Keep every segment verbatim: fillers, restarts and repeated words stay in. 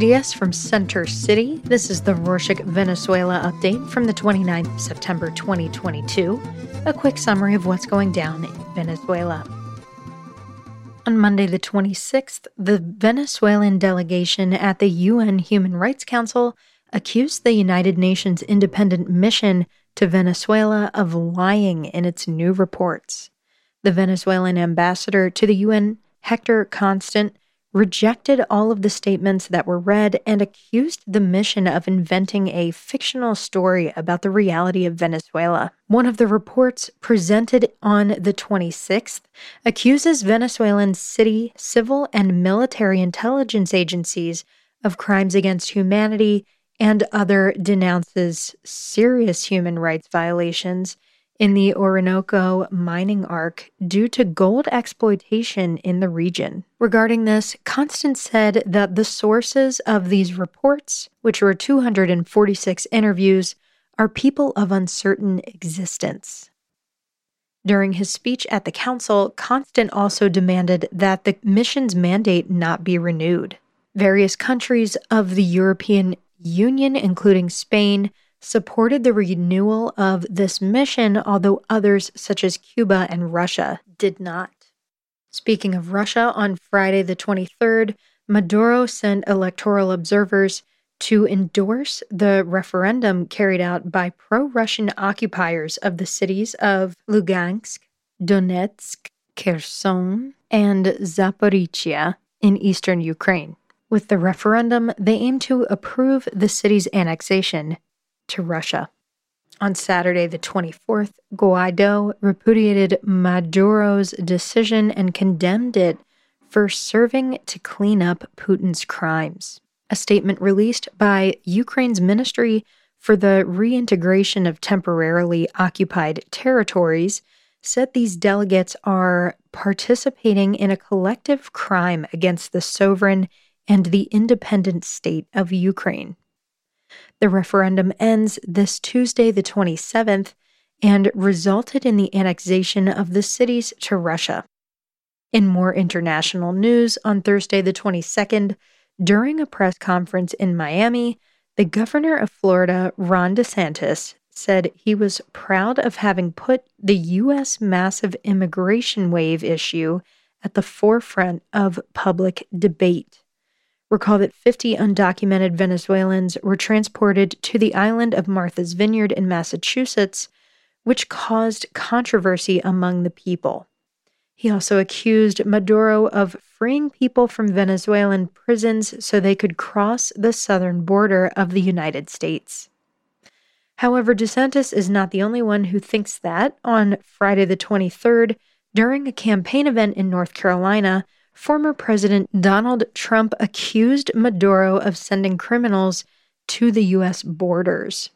Diaz from Center City. This is the Rorschach Venezuela update from the twenty-ninth of September twenty twenty-two. A quick summary of what's going down in Venezuela. On Monday the twenty-sixth, the Venezuelan delegation at the U N Human Rights Council accused the United Nations Independent Mission to Venezuela of lying in its new reports. The Venezuelan ambassador to the U N, Hector Constant, rejected all of the statements that were read and accused the mission of inventing a fictional story about the reality of Venezuela. One of the reports presented on the twenty-sixth accuses Venezuelan city, civil, and military intelligence agencies of crimes against humanity and other denounces serious human rights violations in the Orinoco mining arc due to gold exploitation in the region. Regarding this, Constance said that the sources of these reports, which were two hundred forty-six interviews, are people of uncertain existence. During his speech at the council, Constant also demanded that the mission's mandate not be renewed. Various countries of the European Union, including Spain, supported the renewal of this mission, although others, such as Cuba and Russia, did not. Speaking of Russia, on Friday the twenty-third, Maduro sent electoral observers to endorse the referendum carried out by pro-Russian occupiers of the cities of Lugansk, Donetsk, Kherson, and Zaporizhia in eastern Ukraine. With the referendum, they aim to approve the city's annexation to Russia. On Saturday the twenty-fourth, Guaido repudiated Maduro's decision and condemned it for serving to clean up Putin's crimes. A statement released by Ukraine's Ministry for the Reintegration of Temporarily Occupied Territories said these delegates are participating in a collective crime against the sovereign and the independent state of Ukraine. The referendum ends this Tuesday, the twenty-seventh, and resulted in the annexation of the cities to Russia. In more international news, on Thursday, the twenty-second, during a press conference in Miami, the governor of Florida, Ron DeSantis, said he was proud of having put the U S massive immigration wave issue at the forefront of public debate. Recall that fifty undocumented Venezuelans were transported to the island of Martha's Vineyard in Massachusetts, which caused controversy among the people. He also accused Maduro of freeing people from Venezuelan prisons so they could cross the southern border of the United States. However, DeSantis is not the only one who thinks that. On Friday the twenty-third, during a campaign event in North Carolina, former President Donald Trump accused Maduro of sending criminals to the U S borders.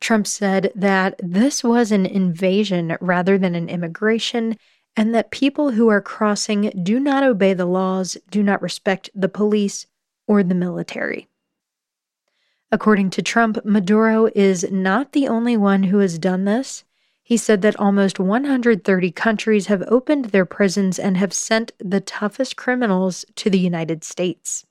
Trump said that this was an invasion rather than an immigration, and that people who are crossing do not obey the laws, do not respect the police or the military. According to Trump, Maduro is not the only one who has done this. He said that almost one hundred thirty countries have opened their prisons and have sent the toughest criminals to the United States.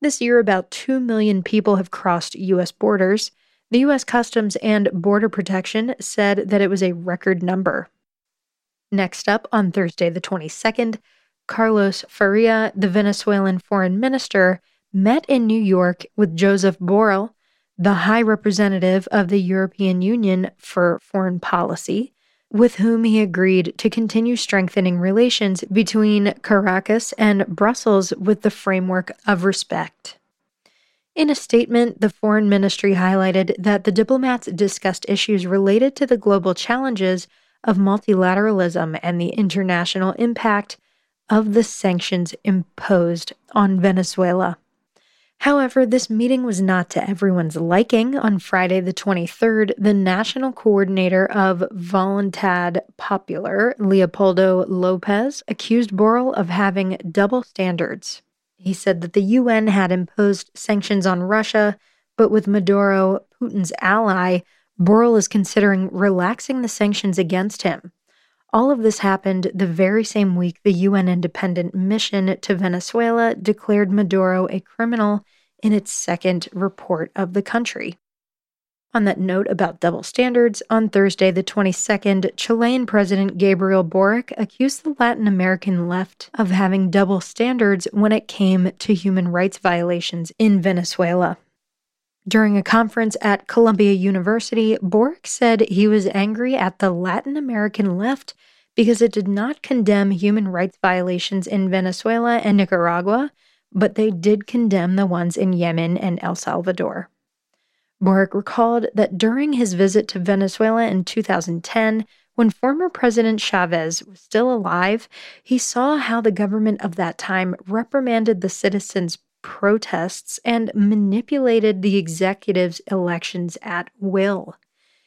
This year, about two million people have crossed U S borders. The U S Customs and Border Protection said that it was a record number. Next up, on Thursday the twenty-second, Carlos Faria, the Venezuelan foreign minister, met in New York with Joseph Borrell, the High Representative of the European Union for Foreign Policy, with whom he agreed to continue strengthening relations between Caracas and Brussels with the framework of respect. In a statement, the Foreign Ministry highlighted that the diplomats discussed issues related to the global challenges of multilateralism and the international impact of the sanctions imposed on Venezuela. However, this meeting was not to everyone's liking. On Friday the twenty-third, the national coordinator of Voluntad Popular, Leopoldo Lopez, accused Borrell of having double standards. He said that the U N had imposed sanctions on Russia, but with Maduro, Putin's ally, Borrell is considering relaxing the sanctions against him. All of this happened the very same week the U N independent mission to Venezuela declared Maduro a criminal in its second report of the country. On that note about double standards, on Thursday the twenty-second, Chilean President Gabriel Boric accused the Latin American left of having double standards when it came to human rights violations in Venezuela. During a conference at Columbia University, Boric said he was angry at the Latin American left because it did not condemn human rights violations in Venezuela and Nicaragua, but they did condemn the ones in Yemen and El Salvador. Boric recalled that during his visit to Venezuela in two thousand ten, when former President Chavez was still alive, he saw how the government of that time reprimanded the citizens' protests and manipulated the executive's elections at will.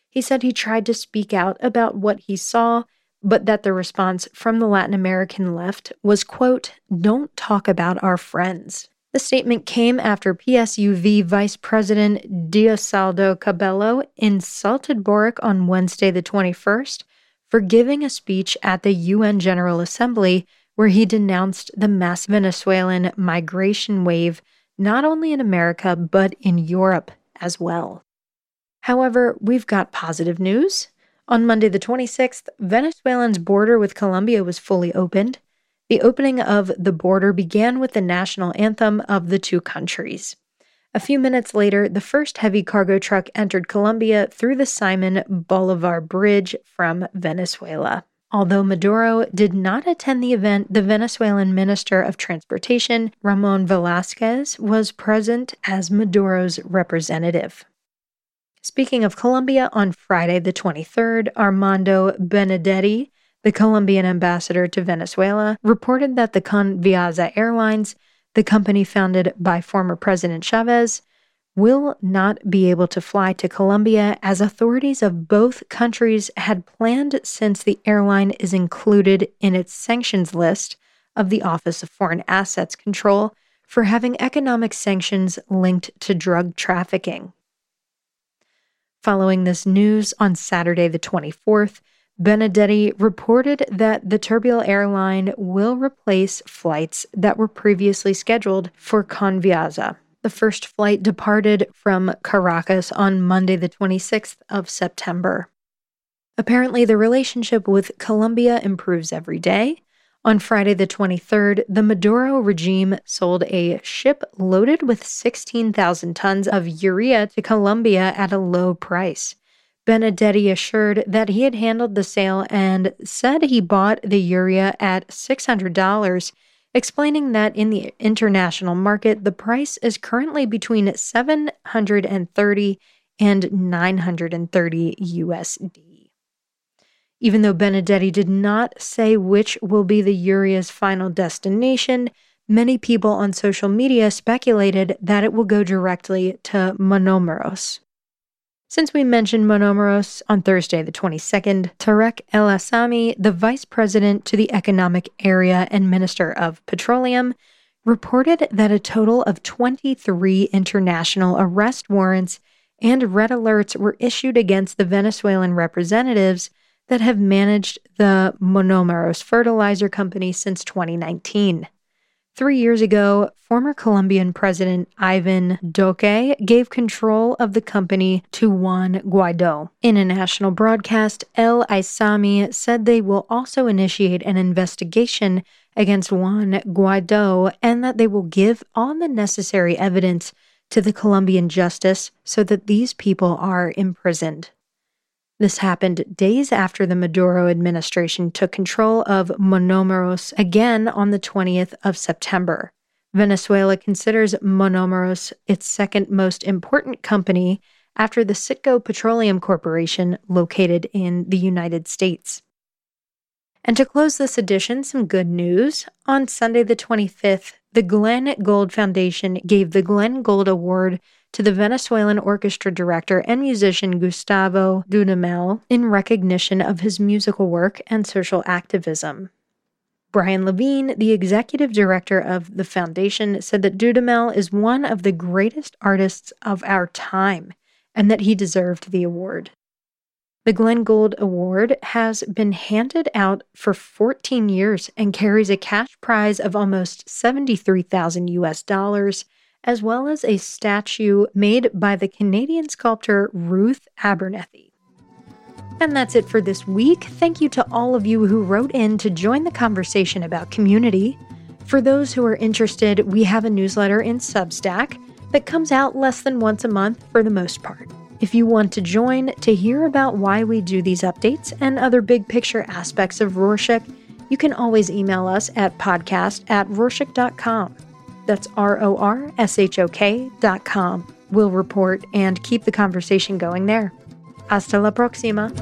He said he tried to speak out about what he saw, but that the response from the Latin American left was, quote, "Don't talk about our friends." The statement came after P S U V Vice President Diosdado Cabello insulted Boric on Wednesday the twenty-first for giving a speech at the U N General Assembly where he denounced the mass Venezuelan migration wave not only in America but in Europe as well. However, we've got positive news. On Monday the twenty-sixth, Venezuela's border with Colombia was fully opened. The opening of the border began with the national anthem of the two countries. A few minutes later, the first heavy cargo truck entered Colombia through the Simon Bolivar Bridge from Venezuela. Although Maduro did not attend the event, the Venezuelan Minister of Transportation, Ramón Velásquez, was present as Maduro's representative. Speaking of Colombia, on Friday the twenty-third, Armando Benedetti, the Colombian ambassador to Venezuela, reported that the Conviasa Airlines, the company founded by former President Chavez, will not be able to fly to Colombia as authorities of both countries had planned since the airline is included in its sanctions list of the Office of Foreign Assets Control for having economic sanctions linked to drug trafficking. Following this news, on Saturday the twenty-fourth, Benedetti reported that the Turbial airline will replace flights that were previously scheduled for Conviasa. The first flight departed from Caracas on Monday the twenty-sixth of September. Apparently, the relationship with Colombia improves every day. On Friday the twenty-third, the Maduro regime sold a ship loaded with sixteen thousand tons of urea to Colombia at a low price. Benedetti assured that he had handled the sale and said he bought the urea at six hundred dollars, explaining that in the international market, the price is currently between seven hundred thirty and nine hundred thirty U S D. Even though Benedetti did not say which will be the urea's final destination, many people on social media speculated that it will go directly to Monómeros. Since we mentioned Monómeros, on Thursday the twenty-second, Tareck El Aissami, the vice president to the Economic Area and Minister of Petroleum, reported that a total of twenty-three international arrest warrants and red alerts were issued against the Venezuelan representatives that have managed the Monómeros fertilizer company since twenty nineteen. Three years ago, former Colombian President Ivan Duque gave control of the company to Juan Guaido. In a national broadcast, El Aissami said they will also initiate an investigation against Juan Guaido and that they will give all the necessary evidence to the Colombian justice so that these people are imprisoned. This happened days after the Maduro administration took control of Monómeros again on the twentieth of September. Venezuela considers Monómeros its second most important company after the Citgo Petroleum Corporation located in the United States. And to close this edition, some good news. On Sunday the twenty-fifth, the Glenn Gould Foundation gave the Glenn Gould Award to the Venezuelan orchestra director and musician Gustavo Dudamel in recognition of his musical work and social activism. Brian Levine, the executive director of the foundation, said that Dudamel is one of the greatest artists of our time and that he deserved the award. The Glenn Gould Award has been handed out for fourteen years and carries a cash prize of almost seventy-three thousand U S dollars, as well as a statue made by the Canadian sculptor Ruth Abernethy. And that's it for this week. Thank you to all of you who wrote in to join the conversation about community. For those who are interested, we have a newsletter in Substack that comes out less than once a month for the most part. If you want to join to hear about why we do these updates and other big picture aspects of Rorschach, you can always email us at podcast at rorschach dot com. That's R O R S H O K dot com. We'll report and keep the conversation going there. Hasta la próxima.